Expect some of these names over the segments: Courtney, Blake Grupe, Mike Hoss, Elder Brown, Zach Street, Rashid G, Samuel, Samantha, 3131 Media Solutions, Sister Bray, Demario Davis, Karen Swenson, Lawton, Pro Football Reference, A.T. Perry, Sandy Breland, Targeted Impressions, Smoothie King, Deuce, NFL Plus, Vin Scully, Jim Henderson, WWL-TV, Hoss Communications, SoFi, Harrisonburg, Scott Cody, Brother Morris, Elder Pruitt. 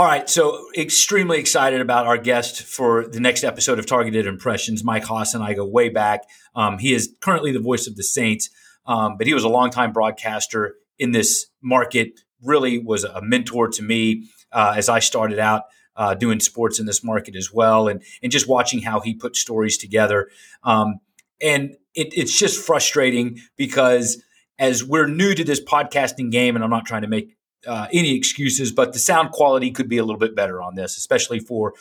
All right, so extremely excited about our guest for the next episode of Targeted Impressions. Mike Hoss and I go way back. He is currently the voice of the Saints, but he was a longtime broadcaster in this market, really was a mentor to me as I started out doing sports in this market as well, and just watching how he put stories together. And it's just frustrating because as we're new to this podcasting game, and I'm not trying to make any excuses, but the sound quality could be a little bit better on this, especially for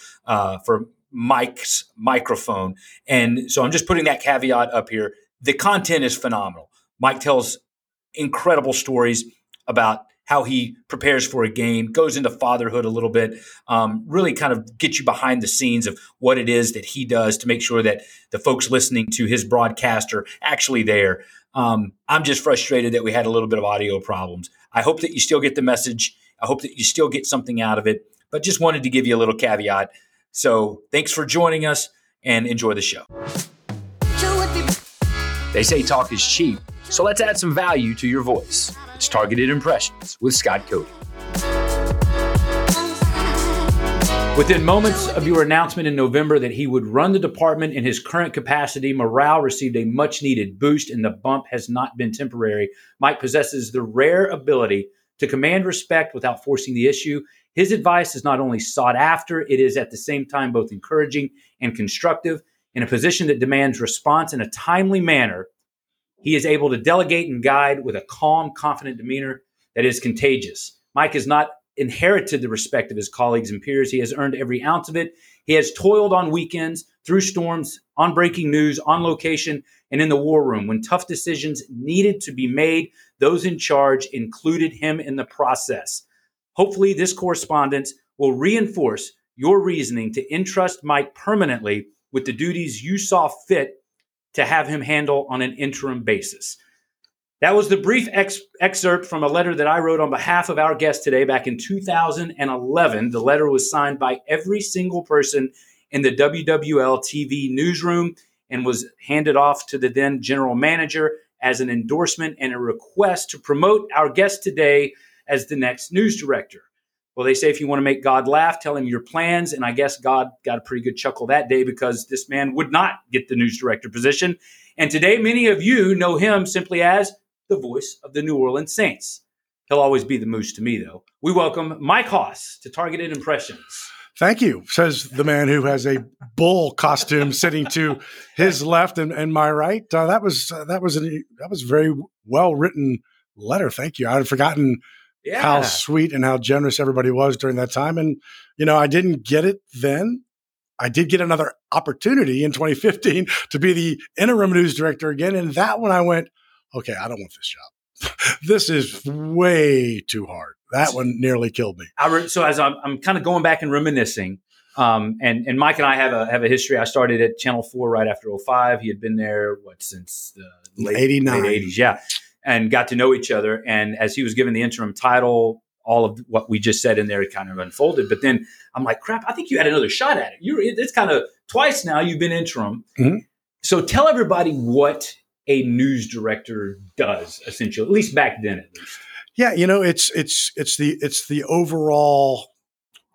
Mike's microphone. And so I'm just putting that caveat up here. The content is phenomenal. Mike tells incredible stories about how he prepares for a game, goes into fatherhood a little bit, really kind of gets you behind the scenes of what it is that he does to make sure that the folks listening to his broadcast are actually there. I'm just frustrated that we had a little bit of audio problems. I hope that you still get the message. I hope that you still get something out of it, but just wanted to give you a little caveat. So thanks for joining us and enjoy the show. They say talk is cheap, so let's add some value to your voice. It's Targeted Impressions with Scott Cody. Within moments of your announcement in November that he would run the department in his current capacity, morale received a much-needed boost, and the bump has not been temporary. Mike possesses the rare ability to command respect without forcing the issue. His advice is not only sought after, it is at the same time both encouraging and constructive. In a position that demands response in a timely manner, he is able to delegate and guide with a calm, confident demeanor that is contagious. Mike has not inherited the respect of his colleagues and peers. He has earned every ounce of it. He has toiled on weekends, through storms, on breaking news, on location, and in the war room. When tough decisions needed to be made, those in charge included him in the process. Hopefully, this correspondence will reinforce your reasoning to entrust Mike permanently with the duties you saw fit to have him handle on an interim basis. That was the brief excerpt from a letter that I wrote on behalf of our guest today back in 2011. The letter was signed by every single person in the WWL-TV newsroom and was handed off to the then general manager as an endorsement and a request to promote our guest today as the next news director. Well, they say if you want to make God laugh, tell him your plans. And I guess God got a pretty good chuckle that day because this man would not get the news director position. And today, many of you know him simply as the voice of the New Orleans Saints. He'll always be the Moose to me, though. We welcome Mike Hoss to Targeted Impressions. Thank you, says the man who has a bull costume sitting to his left and my right. That was a very well-written letter. Thank you. I had forgotten how sweet and how generous everybody was during that time. And, you know, I didn't get it then. I did get another opportunity in 2015 to be the interim news director again. And that one I went, okay, I don't want this job. This is way too hard. That one nearly killed me. So as I'm kind of going back and reminiscing, and Mike and I have a history. I started at Channel 4 right after 05. He had been there, since the late 80s. Yeah. And got to know each other. And as he was given the interim title, all of what we just said in there kind of unfolded. But then I'm like, crap, I think you had another shot at it. It's kind of twice now you've been interim. Mm-hmm. So tell everybody what a news director does, essentially, at least back then at least. Yeah, you know, it's the overall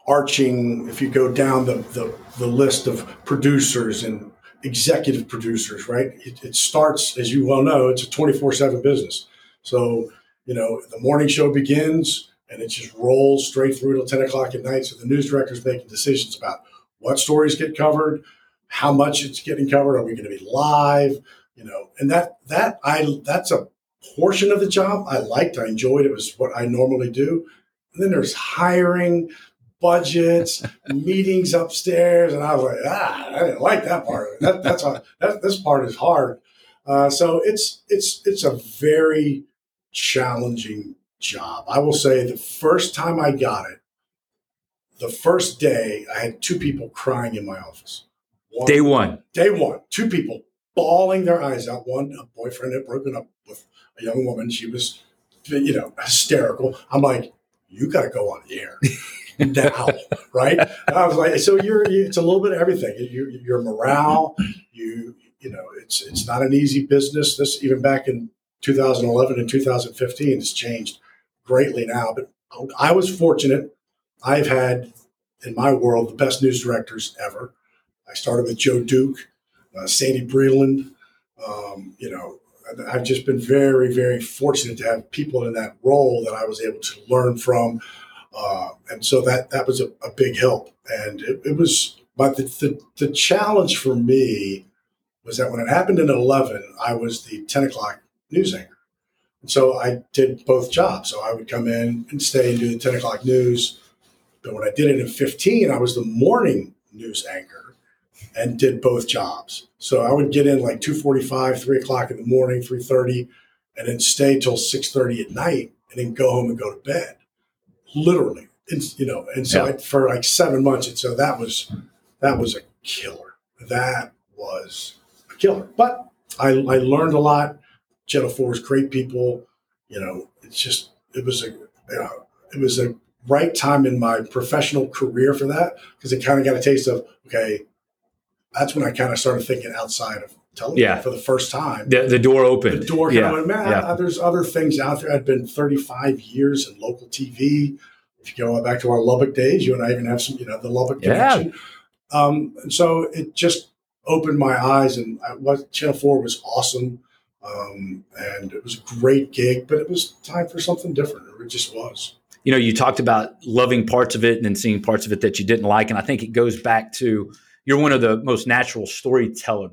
arching, if you go down the list of producers and executive producers, right? It starts, as you well know, it's a 24/7 business. So, you know, the morning show begins and it just rolls straight through till 10 o'clock at night. So the news director is making decisions about what stories get covered, how much it's getting covered, are we going to be live, you know, and that's a portion of the job I liked. I enjoyed it. It was what I normally do. And then there's hiring, budgets, meetings upstairs, and I was like, I didn't like that part. This part is hard. So it's a very challenging job. I will say the first time I got it, the first day, I had two people crying in my office. Day one, two people bawling their eyes out. One, a boyfriend had broken up with a young woman. She was, you know, hysterical. I'm like, you got to go on the air. Now, right? I was like, so it's a little bit of everything. Your morale, you know, it's not an easy business. This, even back in 2011 and 2015, has changed greatly now. But I was fortunate. I've had, in my world, the best news directors ever. I started with Joe Duke, Sandy Breland. I've just been very, very fortunate to have people in that role that I was able to learn from. And so that was a big help. And it was, but the challenge for me was that when it happened in 11, I was the 10 o'clock news anchor. And so I did both jobs. So I would come in and stay and do the 10 o'clock news. But when I did it in 15, I was the morning news anchor and did both jobs. So I would get in like 2:45, 3 o'clock in the morning, 3:30, and then stay till 6:30 at night and then go home and go to bed. Literally, and so for like 7 months, and so that was a killer. That was a killer. But I learned a lot. Channel 4 is great people. It's just it was a right time in my professional career for that, because it kind of got a taste of okay. That's when I kind of started thinking outside of television for the first time. The door opened. The door kind of went, man, there's other things out there. I'd been 35 years in local TV. If you go back to our Lubbock days, you and I even have some, the Lubbock connection. And so it just opened my eyes, and Channel 4 was awesome. And it was a great gig, but it was time for something different. It just was. You talked about loving parts of it and then seeing parts of it that you didn't like. And I think it goes back to, you're one of the most natural storytellers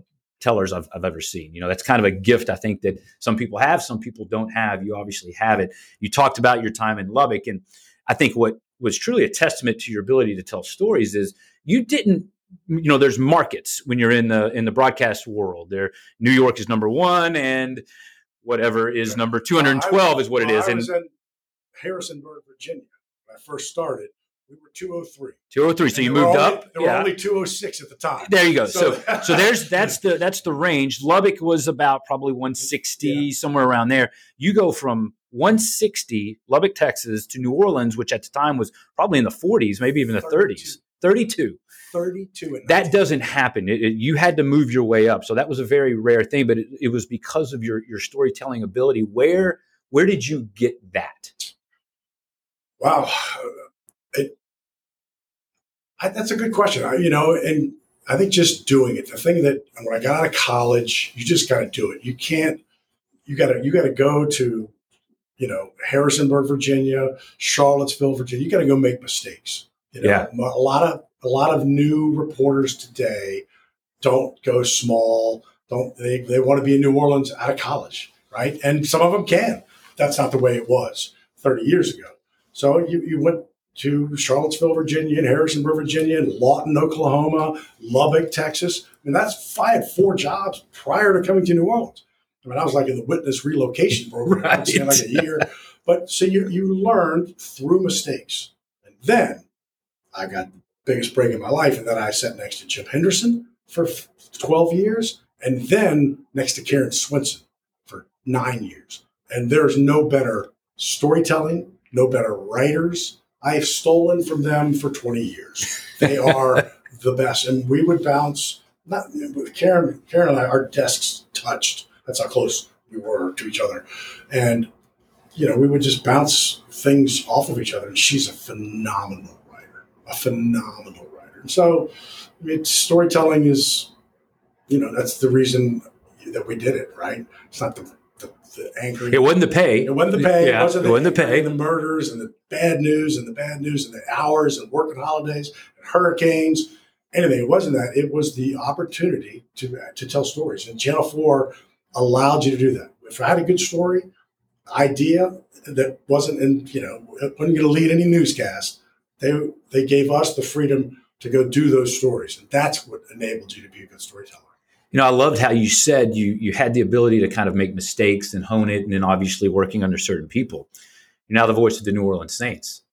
I've ever seen. That's kind of a gift, I think, that some people have, some people don't have. You obviously have it. You talked about your time in Lubbock, and I think what was truly a testament to your ability to tell stories is you didn't. There's markets when you're in the broadcast world. There, New York is number one, and whatever is number 212 is what it is. I was in Harrisonburg, Virginia, when I first started. We were 203. 203. So you moved up. There were only 206 at the time. There you go. So that's the range. Lubbock was about probably 160, somewhere around there. You go from 160, Lubbock, Texas, to New Orleans, which at the time was probably in the 40s, maybe even the 30s. 32. That doesn't happen. You had to move your way up. So that was a very rare thing, but it was because of your storytelling ability. Where did you get that? Wow. That's a good question. And I think just doing it, the thing that when I got out of college, you just got to do it. You can't, you got to go to, Harrisonburg, Virginia, Charlottesville, Virginia. You got to go make mistakes. A lot of new reporters today don't go small. They want to be in New Orleans out of college. Right. And some of them can. That's not the way it was 30 years ago. So you went to Charlottesville, Virginia, and Harrisonburg, Virginia, and Lawton, Oklahoma, Lubbock, Texas. I mean, that's 4 jobs prior to coming to New Orleans. I mean, I was like in the witness relocation program, like a year. But so you learned through mistakes. And then I got the biggest break in my life, and then I sat next to Chip Henderson for 12 years, and then next to Karen Swenson for 9 years. And there's no better storytelling, no better writers. I have stolen from them for 20 years. They are the best. And we would bounce. Karen and I, our desks touched. That's how close we were to each other. And, we would just bounce things off of each other. And she's a phenomenal writer. And so storytelling is, that's the reason that we did it, right? It's not the angry. It wasn't the pay. Yeah, it wasn't the pay. The murders and the bad news and the hours and working holidays and hurricanes, anything. It wasn't that. It was the opportunity to tell stories. And Channel 4 allowed you to do that. If I had a good story, idea that wasn't in, it wasn't going to lead any newscast, they gave us the freedom to go do those stories. And that's what enabled you to be a good storyteller. I loved how you said you had the ability to kind of make mistakes and hone it, and then obviously working under certain people. You're now the voice of the New Orleans Saints.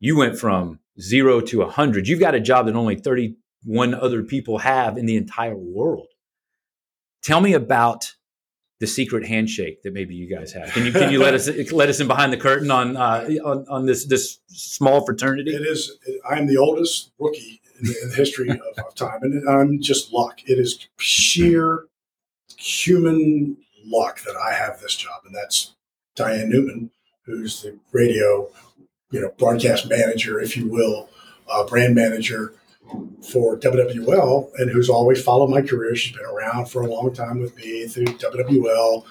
You went from 0 to 100. You've got a job that only 31 other people have in the entire world. Tell me about the secret handshake that maybe you guys have. Can you let us in behind the curtain on this small fraternity? It is. I'm the oldest rookie in the history of time. And I'm just luck. It is sheer human luck that I have this job. And that's Diane Newman, who's the radio broadcast manager, if you will, brand manager for WWL, and who's always followed my career. She's been around for a long time with me through WWL.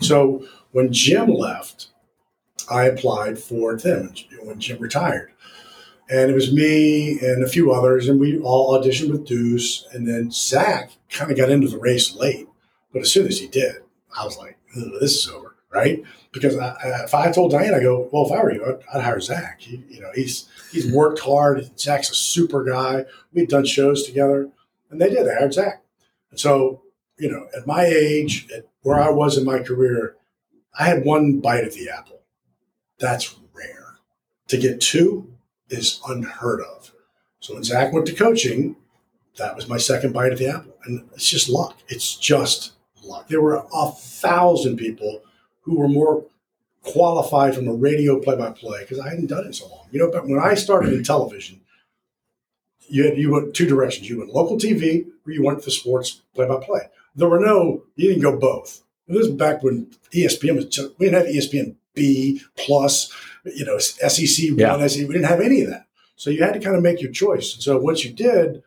So when Jim left, I applied for them when Jim retired. And it was me and a few others, and we all auditioned with Deuce. And then Zach kind of got into the race late. But as soon as he did, I was like, this is over, right? Because if I told Diane, I go, well, if I were you, I'd hire Zach. He's worked hard. Zach's a super guy. We've done shows together. And they did. They hired Zach. And so, at my age, at where I was in my career, I had one bite of the apple. That's rare. To get two is unheard of. So when Zach went to coaching, that was my second bite of the apple. And it's just luck. It's just luck. There were 1,000 people who were more qualified from a radio play-by-play because I hadn't done it so long. But when I started in television, you went two directions. You went local TV or you went for sports play-by-play. You didn't go both. This was back when ESPN we didn't have ESPN B plus, SEC one, SEC. We didn't have any of that. So you had to kind of make your choice. And so once you did,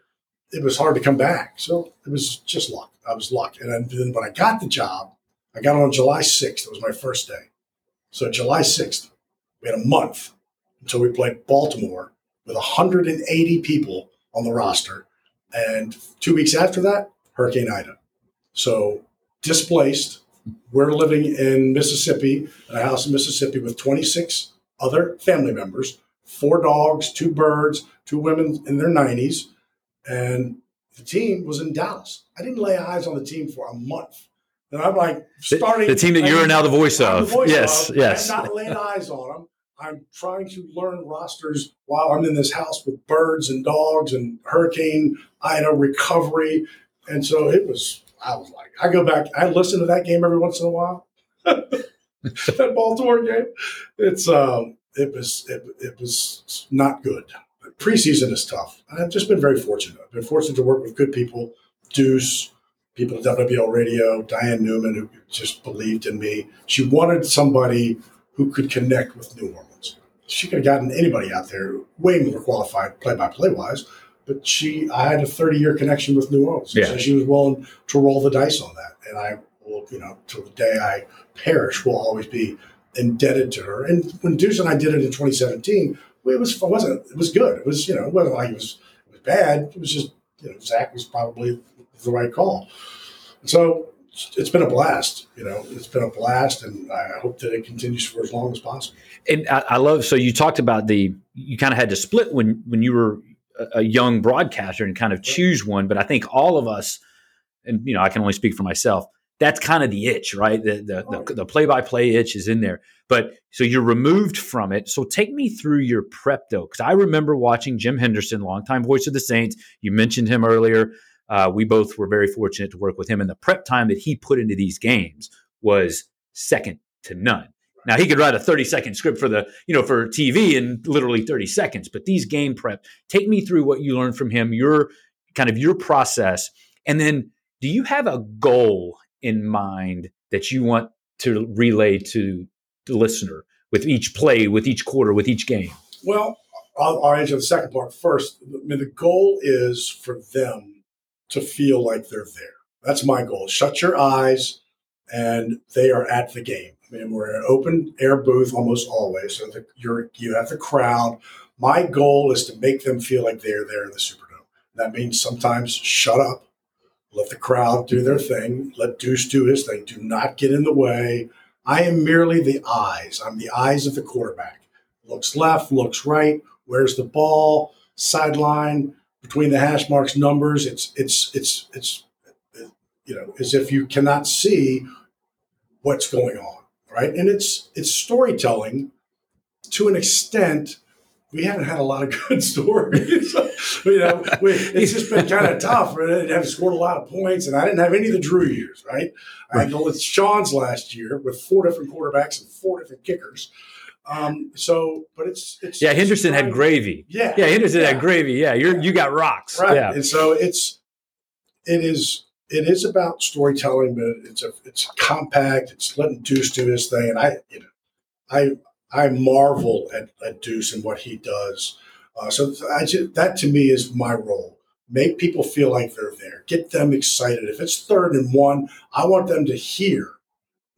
it was hard to come back. So it was just luck. I was lucky. And then when I got the job, I got on July 6th. It was my first day. So July 6th, we had a month until we played Baltimore with 180 people on the roster. And 2 weeks after that, Hurricane Ida. So displaced. We're living in Mississippi, in a house in Mississippi with 26 other family members, 4 dogs, 2 birds, 2 women in their 90s. And the team was in Dallas. I didn't lay eyes on the team for a month. And I'm like starting. The team that you are now the voice of. Yes. I'm not laying eyes on them. I'm trying to learn rosters while I'm in this house with birds and dogs and Hurricane Ida recovery. And so I was like, I go back. I listen to that game every once in a while. That Baltimore game. It was not good. But preseason is tough. And I've just been very fortunate. I've been fortunate to work with good people, Deuce, people at WWL Radio, Diane Newman, who just believed in me. She wanted somebody who could connect with New Orleans. She could have gotten anybody out there way more qualified play-by-play wise. But I had a 30-year connection with New Orleans, so she was willing to roll the dice on that. And I will, till the day I perish, will always be indebted to her. And when Deuce and I did it in 2017, it was good. It was, it wasn't like it was bad. It was just, Zach was probably the right call. And so it's been a blast, It's been a blast, and I hope that it continues for as long as possible. And I love. So you talked about you kind of had to split when you were a young broadcaster and kind of choose one. But I think all of us, and I can only speak for myself, that's kind of the itch, right? The play-by-play itch is in there. But so you're removed from it. So take me through your prep, though, because I remember watching Jim Henderson, longtime voice of the Saints. You mentioned him earlier. We both were very fortunate to work with him, and the prep time that he put into these games was second to none. Now, he could write a 30-second script for for TV in literally 30 seconds, but these game prep, take me through what you learned from him, your process. And then do you have a goal in mind that you want to relay to the listener with each play, with each quarter, with each game? Well, I'll answer the second part first. The goal is for them to feel like they're there. That's my goal. Shut your eyes and they are at the game. We're in an open air booth almost always, so you have the crowd. My goal is to make them feel like they're there in the Superdome. That means sometimes shut up, let the crowd do their thing, let Deuce do his thing. Do not get in the way. I am merely the eyes. I'm the eyes of the quarterback. Looks left, looks right. Where's the ball? Sideline between the hash marks, numbers. It's as if you cannot see what's going on. Right, and it's storytelling to an extent. We haven't had a lot of good stories. It's just been kind of tough. Right? I didn't have scored a lot of points, and I didn't have any of the Drew years. Right, I know it's Sean's last year with 4 different quarterbacks and 4 different kickers. Henderson had gravy. Had gravy. Yeah, you got rocks. Right, yeah. And so it is. It is about storytelling, but it's compact. It's letting Deuce do his thing, and I, I marvel at Deuce and what he does. That to me is my role. Make people feel like they're there. Get them excited. If it's 3rd and 1, I want them to hear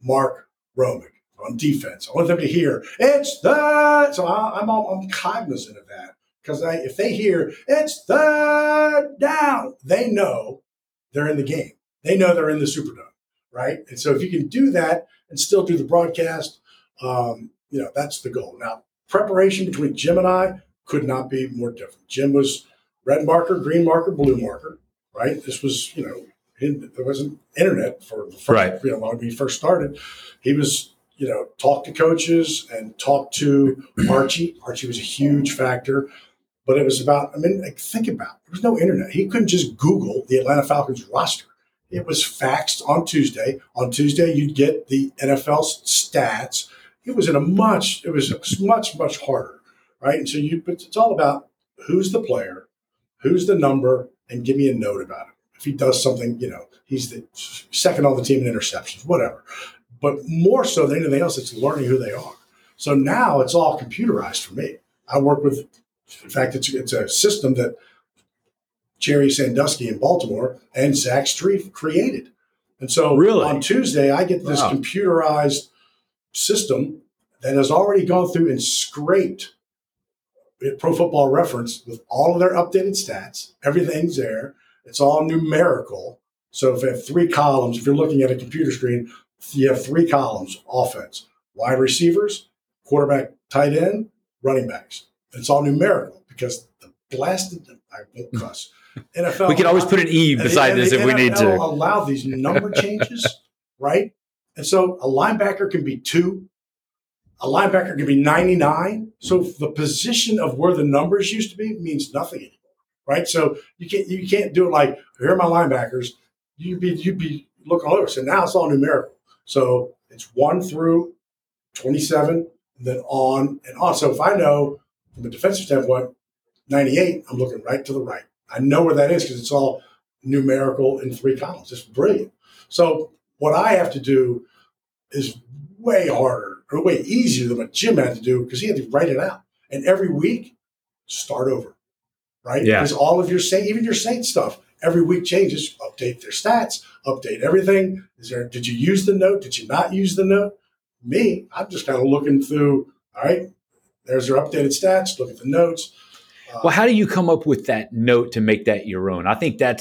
Mark Romick on defense. I want them to hear, it's that. So I'm cognizant of that, because if they hear, it's 3rd down, they know they're in the game. They know they're in the Superdome, right? And so if you can do that and still do the broadcast, that's the goal. Now, preparation between Jim and I could not be more different. Jim was red marker, green marker, blue marker, right? This was, there wasn't internet for the first, right. When we first started. He was, talk to coaches and talk to Archie. Archie was a huge factor, but it was about, think about it. There was no internet. He couldn't just Google the Atlanta Falcons roster. It was faxed on Tuesday. On Tuesday, you'd get the NFL stats. It was much harder, right? And so it's all about who's the player, who's the number, and give me a note about it. If he does something, he's the 2nd on the team in interceptions, whatever. But more so than anything else, it's learning who they are. So now it's all computerized for me. I work with, in fact, it's a system that Jerry Sandusky in Baltimore and Zach Street created. And so on Tuesday, I get this computerized system that has already gone through and scraped Pro Football Reference with all of their updated stats. Everything's there. It's all numerical. So if you have 3 columns, if you're looking at a computer screen, you have 3 columns: offense, wide receivers, quarterback, tight end, running backs. It's all numerical because the blasted, I won't cuss, NFL. We can always put an E beside this if we need to. Allow these number changes, right? And so a linebacker can be 2. A linebacker can be 99. So the position of where the numbers used to be means nothing anymore, right? So you can't do it like, here are my linebackers. You'd be looking all over. So now it's all numerical. So it's 1 through 27, then on and on. So if I know from a defensive standpoint, 98, I'm looking right to the right. I know where that is because it's all numerical in 3 columns. It's brilliant. So what I have to do is way harder or way easier than what Jim had to do, because he had to write it out. And every week, start over, right? Yeah. Because all of your Saint, even your Saint stuff, every week changes. Update their stats, update everything. Did you use the note? Did you not use the note? Me, I'm just kind of looking through, all right, there's their updated stats, look at the notes. Well, how do you come up with that note to make that your own? I think I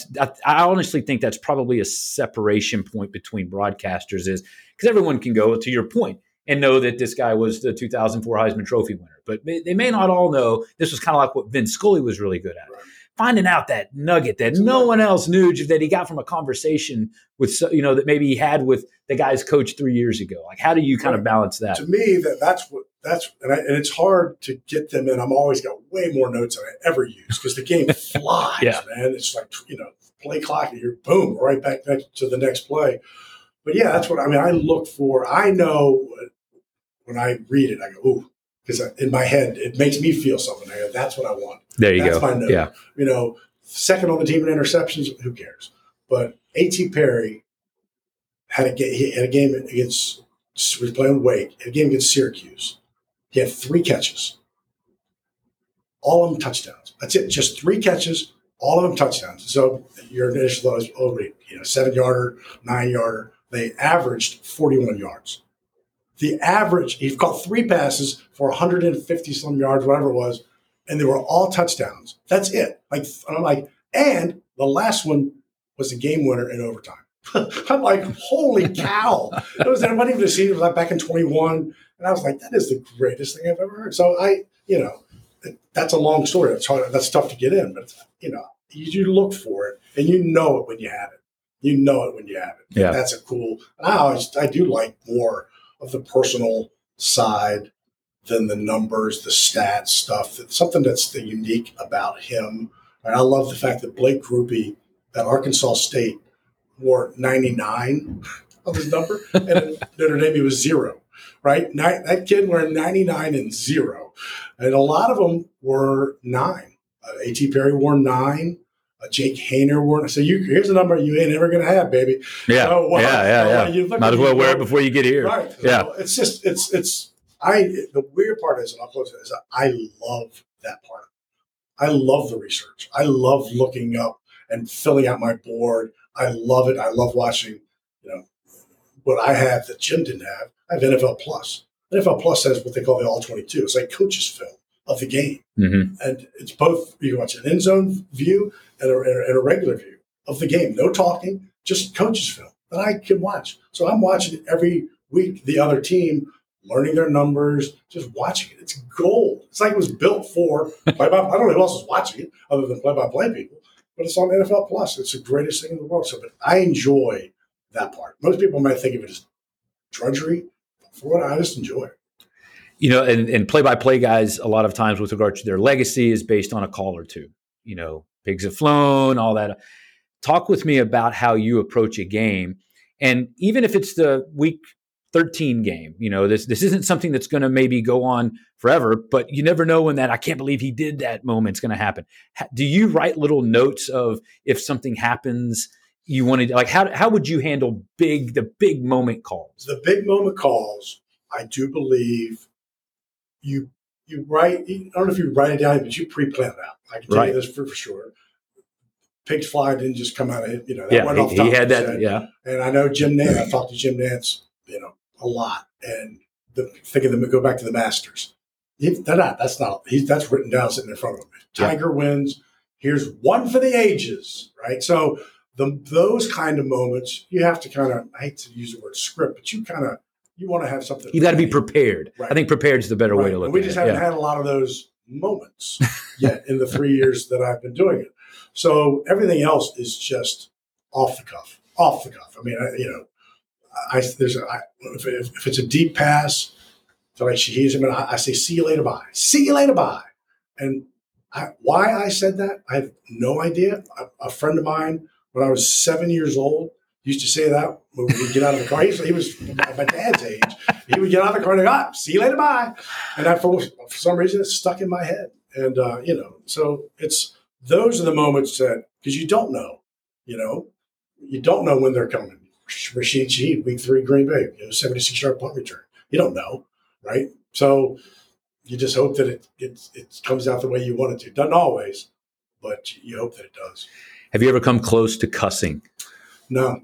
honestly think that's probably a separation point between broadcasters, is because everyone can go, to your point, and know that this guy was the 2004 Heisman Trophy winner. But they may not all know this was kind of like what Vin Scully was really good at. Right. Finding out that nugget that no one else knew, that he got from a conversation with, that maybe he had with the guy's coach 3 years ago. Like, how do you kind of balance that? To me, that's it's hard to get them in. I'm always got way more notes than I ever use because the game flies, man. It's like, play clock and you're boom, right back to the next play. But yeah, that's what I look for. I know when I read it, I go, ooh, because in my head, it makes me feel something. I go, that's what I want. There you go. That's my note. Yeah. 2nd on the team in interceptions, who cares? But A.T. Perry had a game against, was playing Wake, had a game against Syracuse. He had 3 catches, all of them touchdowns. That's it, just 3 catches, all of them touchdowns. So your initial thought is, 7-yarder, 9-yarder. They averaged 41 yards. The average, he caught 3 passes for 150-some yards, whatever it was, and they were all touchdowns. That's it. And the last one was the game winner in overtime. I'm like, holy cow. It was, everybody would have seen it. It was like back in 21. And I was like, that is the greatest thing I've ever heard. So that's a long story. It's hard. That's tough to get in, but you look for it and you know it when you have it. You know it when you have it. Yeah. That's a cool. And I do like more of the personal side than the numbers, the stats stuff. It's something that's the unique about him. And I love the fact that Blake Grupe at Arkansas State wore 99 of his number, and at Notre Dame he was 0, right? That kid wearing 99 and 0, and a lot of them were 9. A.T. Perry wore 9. Jake Hainer wore 9. So here's a number you ain't ever gonna have, baby. Yeah, so, might as well wear it before you get here. Right. Yeah, so it's just it's. The weird part is, and I'll close it, is I love that part. I love the research. I love looking up and filling out my board. I love it. I love watching, what I have that Jim didn't have. I have NFL Plus. NFL Plus has what they call the All-22. It's like coach's film of the game. Mm-hmm. And it's both, you watch an end zone view and a regular view of the game. No talking, just coach's film that I can watch. So I'm watching every week the other team, learning their numbers, just watching it. It's gold. It's like it was built for play-by-play. I don't know who else is watching it other than play-by-play people, but it's on NFL Plus. It's the greatest thing in the world. So, but I enjoy that part. Most people might think of it as drudgery. For what I just enjoy. And play-by-play guys, a lot of times with regard to their legacy is based on a call or two. Pigs have flown, all that. Talk with me about how you approach a game. And even if it's the week 13 game, this isn't something that's going to maybe go on forever, but you never know when that I can't believe he did that moment's going to happen. Do you write little notes of if something happens you wanted, like, how would you handle the big moment calls? The big moment calls, I do believe you write, I don't know if you write it down, but you pre-plan it out. I can tell you this for sure. Pigs fly didn't just come out of it, that went off top. He had that, yeah. And I know Jim Nance, I talked to Jim Nance, a lot. And thinking go back to the Masters. That's written down sitting in front of him. Tiger wins, here's one for the ages, right? So, those kind of moments, you have to kind of, I hate to use the word script, but you want to have something. You got to be prepared. Right. I think prepared is the better way to look at it. We just haven't had a lot of those moments yet in the 3 years that I've been doing it. So everything else is just off the cuff. I mean, if it's a deep pass, so like she hears him and I say, see you later, bye. And why I said that, I have no idea. A friend of mine, when I was 7 years old, used to say that when we'd get out of the car. He was my dad's age. He would get out of the car and go, see you later, bye. And for some reason, it stuck in my head. And, so those are the moments that, because you don't know when they're coming. Rashid G, week 3, Green Bay, 76-yard punt return. You don't know, right? So you just hope that it comes out the way you want it to. Doesn't always, but you hope that it does. Have you ever come close to cussing? No.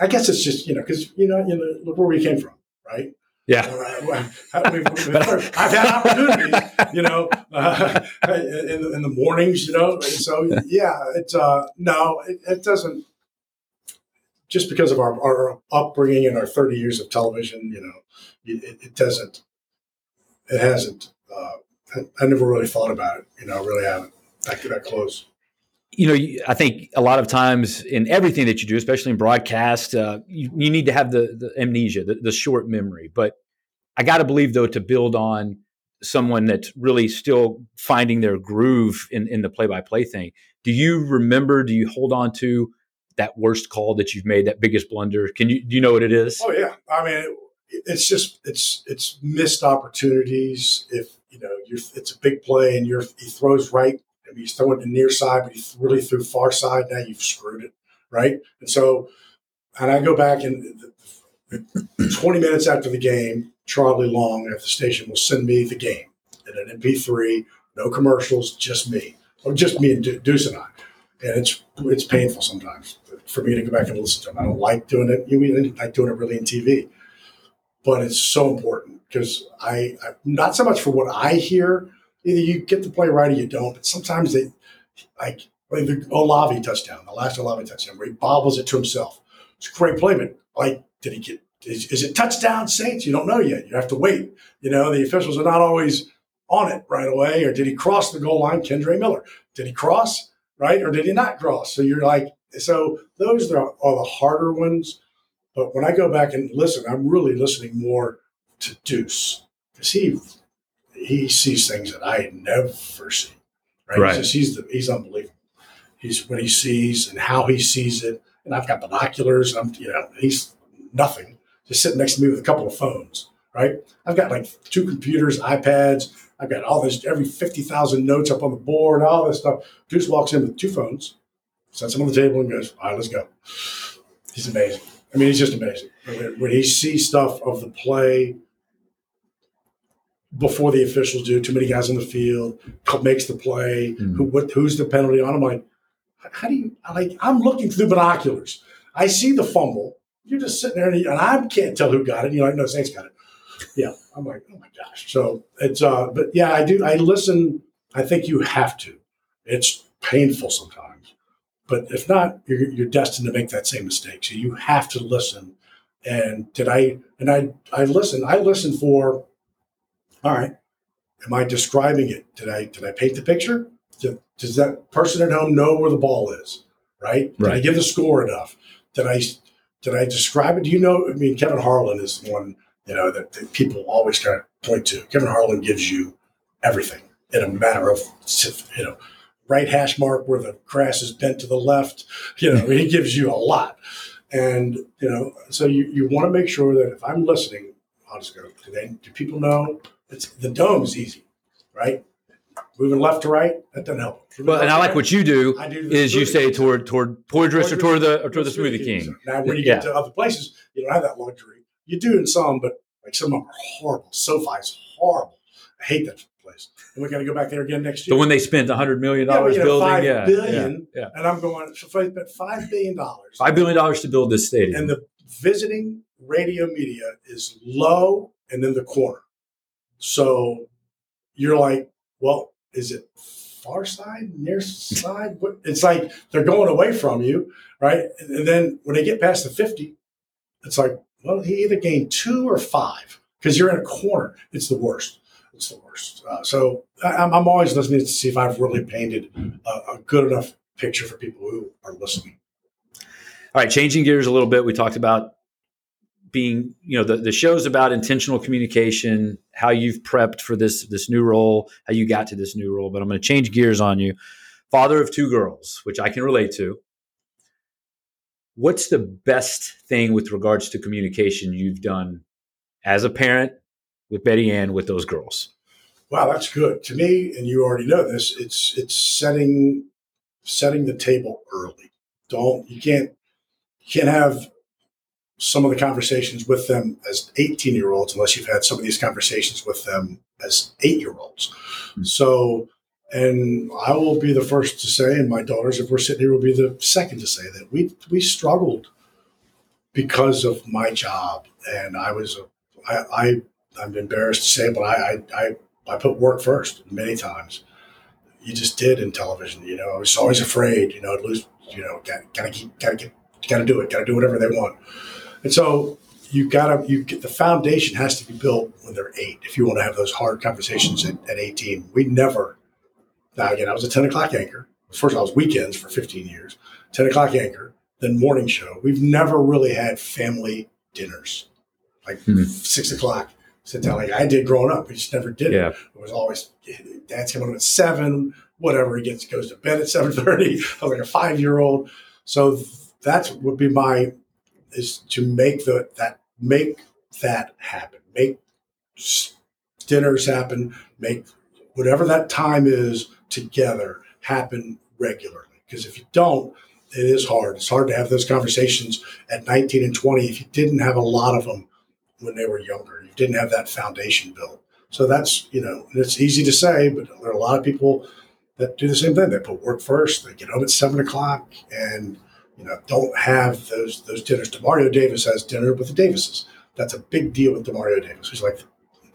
I guess it's just, because, look where we came from, right? Yeah. I've had opportunities, in the mornings, So, yeah, it's no, it doesn't. Just because of our upbringing and our 30 years of television, it doesn't. It hasn't. I never really thought about it. I really haven't. That close. I think a lot of times in everything that you do, especially in broadcast, you need to have the amnesia, the short memory. But I got to believe, though, to build on someone that's really still finding their groove in the play-by-play thing, do you hold on to that worst call that you've made, that biggest blunder? Do you know what it is? Oh, yeah. I mean, it's just it's missed opportunities. If, it's a big play and he throws right. He's throwing the near side, but he really threw far side. Now you've screwed it, right? And so, I go back and 20 minutes after the game, Charlie Long at the station will send me the game in an MP3, no commercials, just me and Deuce and I. And it's painful sometimes for me to go back and listen to him. I don't like doing it. I didn't like doing it really in TV, but it's so important because I not so much for what I hear. Either you get the play right or you don't. But sometimes like the Olave touchdown, the last Olave touchdown, where he bobbles it to himself. It's a great play, but is it touchdown Saints? You don't know yet. You have to wait. The officials are not always on it right away. Or did he cross the goal line, Kendre Miller? Did he cross, right? Or did he not cross? So you're like, so those are the harder ones. But when I go back and listen, I'm really listening more to Deuce because he sees things that I never see. Right? He's unbelievable. He's what he sees and how he sees it. And I've got binoculars. He's nothing. Just sitting next to me with a couple of phones. Right? I've got like 2 computers, iPads. I've got all this. Every 50,000 notes up on the board. All this stuff. Deuce walks in with 2 phones, sets them on the table, and goes, "All right, let's go." He's amazing. I mean, he's just amazing. When he sees stuff of the play. before the officials do. Too many guys on the field. Makes the play. Mm-hmm. Who's the penalty on? I'm like, how do you like? I'm looking through binoculars. I see the fumble. You're just sitting there, and I can't tell who got it. You know, I know Saints got it. Yeah, I'm like, oh my gosh. So it's, but yeah, I do. I listen. I think you have to. It's painful sometimes, but if not, you're destined to make that same mistake. So you have to listen. And I listen for, all right, am I describing it? Did I paint the picture? Does that person at home know where the ball is? Right? Did I give the score enough? Did I describe it? Do you know? I mean, Kevin Harlan is the one, you know, that people always kind of point to. Kevin Harlan gives you everything in a matter of, you know, right hash mark where the grass is bent to the left. You know, he gives you a lot. And, you know, so you want to make sure that if I'm listening, I'll just go, do people know? The dome is easy, right? Moving left to right, that doesn't help. Well, and I like what you do is you say toward or toward the Smoothie King. Now, when you get to other places, you don't have that luxury. You do in some, but like some of them are horrible. SoFi is horrible. I hate that place. And we got to go back there again next year. So when they spent $100 million building, $5 billion, and I'm going, so they spent $5 billion. $5 billion to build this stadium. And the visiting radio media is low and in the corner. So you're like, well, is it far side, near side? It's like they're going away from you, right? And then when they get past the 50, it's like, well, he either gained 2 or 5 because you're in a corner. It's the worst. It's the worst. So I'm always listening to see if I've really painted a good enough picture for people who are listening. All right, changing gears a little bit. We talked about being, you know, the show's about intentional communication, how you've prepped for this new role, how you got to this new role. But I'm going to change gears on you. Father of 2 girls, which I can relate to. What's the best thing with regards to communication you've done as a parent with Betty Ann, with those girls? Wow, that's good. To me, and you already know this, it's setting the table early. You can't have some of the conversations with them as 18-year-olds unless you've had some of these conversations with them as 8-year-olds. Mm-hmm. So, and I will be the first to say, and my daughters, if we're sitting here, will be the second to say that we struggled because of my job, and I'm embarrassed to say, but I put work first many times. You just did in television, you know. I was always afraid, you know, to lose, you know, gotta do whatever they want. And so the foundation has to be built when they're 8. If you want to have those hard conversations at 18, I was a 10 o'clock anchor. First I was weekends for 15 years, 10 o'clock anchor, then morning show. We've never really had family dinners, like 6 o'clock. Like I did growing up. We just never did it. It was always, dad's coming up at 7, whatever. He goes to bed at 7:30. I'm like a 5-year-old. So that would be is to make that happen. Make dinners happen. Make whatever that time is together happen regularly. Because if you don't, it is hard. It's hard to have those conversations at 19 and 20 if you didn't have a lot of them when they were younger. You didn't have that foundation built. So that's, you know, it's easy to say, but there are a lot of people that do the same thing. They put work first, they get home at 7 o'clock and, you know, don't have those dinners. Demario Davis has dinner with the Davises. That's a big deal with Demario Davis. He's like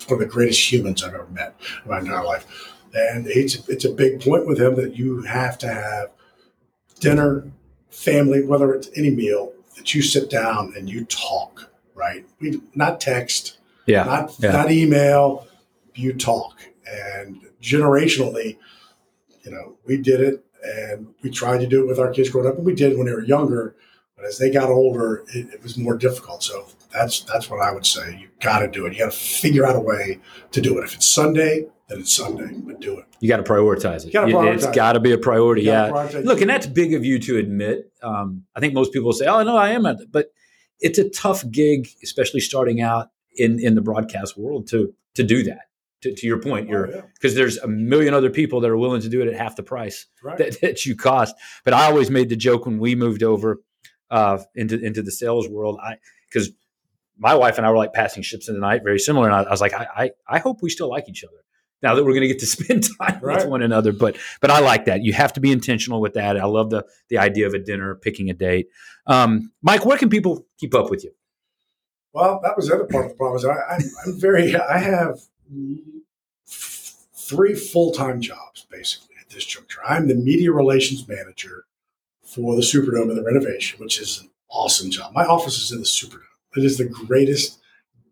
one of the greatest humans I've ever met in my entire life. And it's a big point with him that you have to have dinner, family, whether it's any meal, that you sit down and you talk. Right? Not text, not email, you talk. And generationally, you know, we did it and we tried to do it with our kids growing up, and we did when they were younger, but as they got older, it was more difficult. So that's what I would say. You got to do it. You got to figure out a way to do it. If it's Sunday, then it's Sunday, but do it. You got to prioritize it. It's got to be a priority. Look, and that's big of you to admit. I think most people say, oh, no, I am. But it's a tough gig, especially starting out in the broadcast world, to do that. To your point, because there's a million other people that are willing to do it at half the price that you cost. But I always made the joke when we moved over into the sales world, because my wife and I were like passing ships in the night, very similar. And I was like, I hope we still like each other now that we're going to get to spend time with one another. But I like that. You have to be intentional with that. I love the idea of a dinner, picking a date. Mike, where can people keep up with you? Well, that was the other part of the problem. I have three full-time jobs, basically, at this juncture. I'm the media relations manager for the Superdome and the renovation, which is an awesome job. My office is in the Superdome. It is the greatest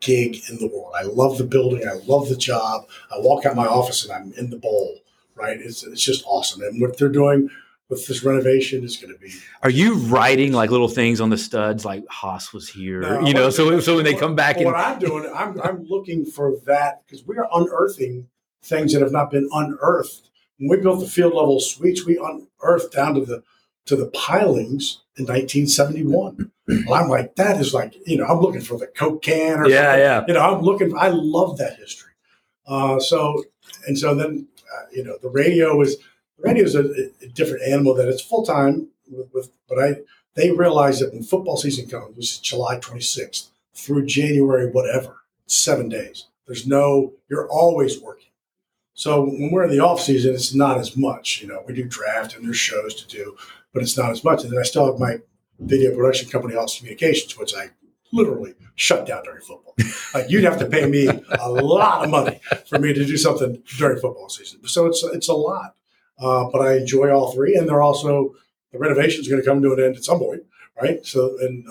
gig in the world. I love the building. I love the job. I walk out my office and I'm in the bowl, right? It's just awesome. And what they're doing with this renovation is going to be. Are you writing like little things on the studs, like Hoss was here, no, you know? So when they come back and what I'm doing, I'm looking for that because we are unearthing things that have not been unearthed. When we built the field level suites, we unearthed down to the pilings in 1971. Well, I'm like, that is like, I'm looking for the Coke can or something. I'm looking I love that history. So then the radio is a different animal that it's full time with, but they realize that when football season comes, which is July 26th through January, whatever, 7 days, you're always working. So when we're in the off season, it's not as much, we do draft and there's shows to do, but it's not as much. And then I still have my video production company, Hoss Communications, which I literally shut down during football. Like you'd have to pay me a lot of money for me to do something during football season. So it's a lot, but I enjoy all three. And they're also, the renovation is going to come to an end at some point, right? So, and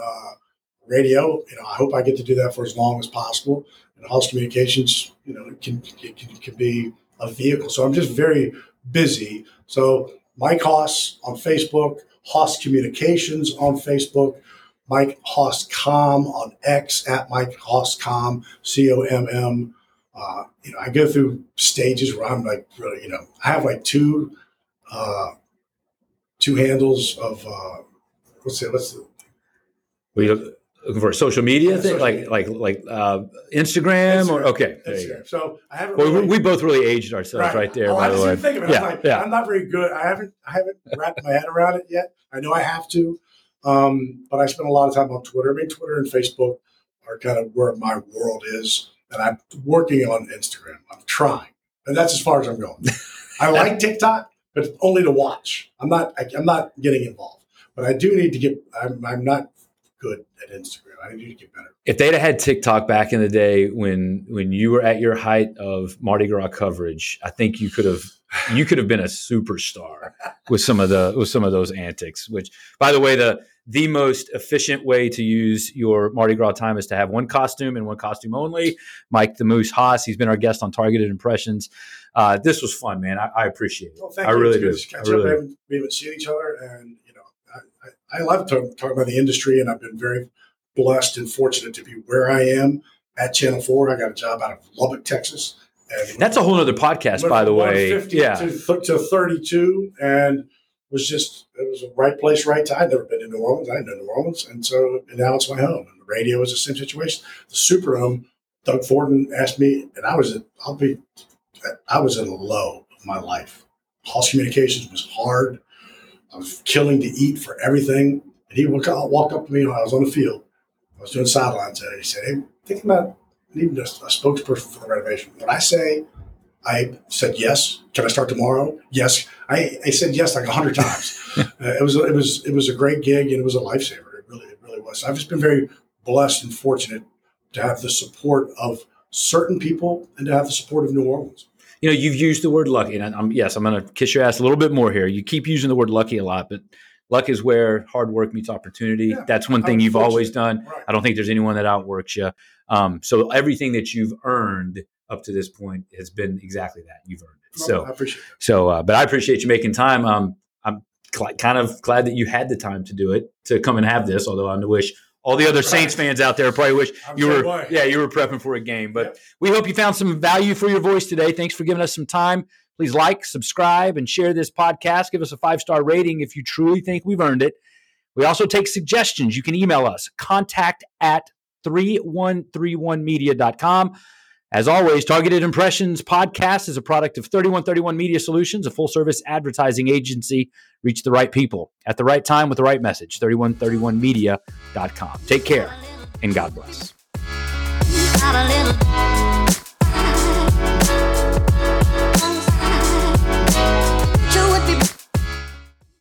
radio, I hope I get to do that for as long as possible. And Hoss Communications, it can be a vehicle. So I'm just very busy. So Mike Hoss on Facebook, Hoss Communications on Facebook, Mike Hoss Com on X, at Mike Hoss Com, COMM. I go through stages where I'm like, really, I have like two handles of what's the we looking for a social media thing, like Instagram or okay. There you go. So I haven't. Well, we both really aged ourselves right there. By the way, I'm not very good. I haven't wrapped my head around it yet. I know I have to, but I spend a lot of time on Twitter. I mean, Twitter and Facebook are kind of where my world is, and I'm working on Instagram. I'm trying, and that's as far as I'm going. I like TikTok, but only to watch. I'm not getting involved, but I do need to get. I'm not good at Instagram. I need to get better. If they'd have had TikTok back in the day when you were at your height of Mardi Gras coverage, I think you could have been a superstar with some of those antics, which by the way, the most efficient way to use your Mardi Gras time is to have one costume and one costume only. Mike the Moose Hoss, he's been our guest on Targeted Impressions. This was fun, man. I appreciate it. Well, thank you. Really do. We haven't seen each other, and I love talking about the industry, and I've been very blessed and fortunate to be where I am at Channel 4. I got a job out of Lubbock, Texas. And that's a whole other podcast, by the way. 50 to 32, and it was a right place, right time. I'd never been to New Orleans. I didn't know New Orleans. And so and now it's my home. And the radio is the same situation. The Superdome, Doug Forden asked me, and I was at a low of my life. Hoss Communications was hard. I was killing to eat for everything. And he would walk up to me when I was on the field. I was doing sidelines. And he said, hey, think about needing a spokesperson for the renovation. When I said yes. Can I start tomorrow? Yes. I said yes like 100 times. It was a great gig, and it was a lifesaver. It really was. So I've just been very blessed and fortunate to have the support of certain people and to have the support of New Orleans. You've used the word lucky, and I'm going to kiss your ass a little bit more here. You keep using the word lucky a lot, but luck is where hard work meets opportunity. Yeah, that's one thing you've always done. Right. I don't think there's anyone that outworks you. So everything that you've earned up to this point has been exactly that. You've earned it. Well, so I appreciate it. But I appreciate you making time. I'm kind of glad that you had the time to do it, to come and have this, although I wish all the other Saints fans out there probably wish you were prepping for a game. But We hope you found some value for your voice today. Thanks for giving us some time. Please like, subscribe, and share this podcast. Give us a 5-star rating if you truly think we've earned it. We also take suggestions. You can email us, contact@3131media.com. As always, Targeted Impressions Podcast is a product of 3131 Media Solutions, a full-service advertising agency. Reach the right people at the right time with the right message, 3131media.com. Take care, and God bless. got a little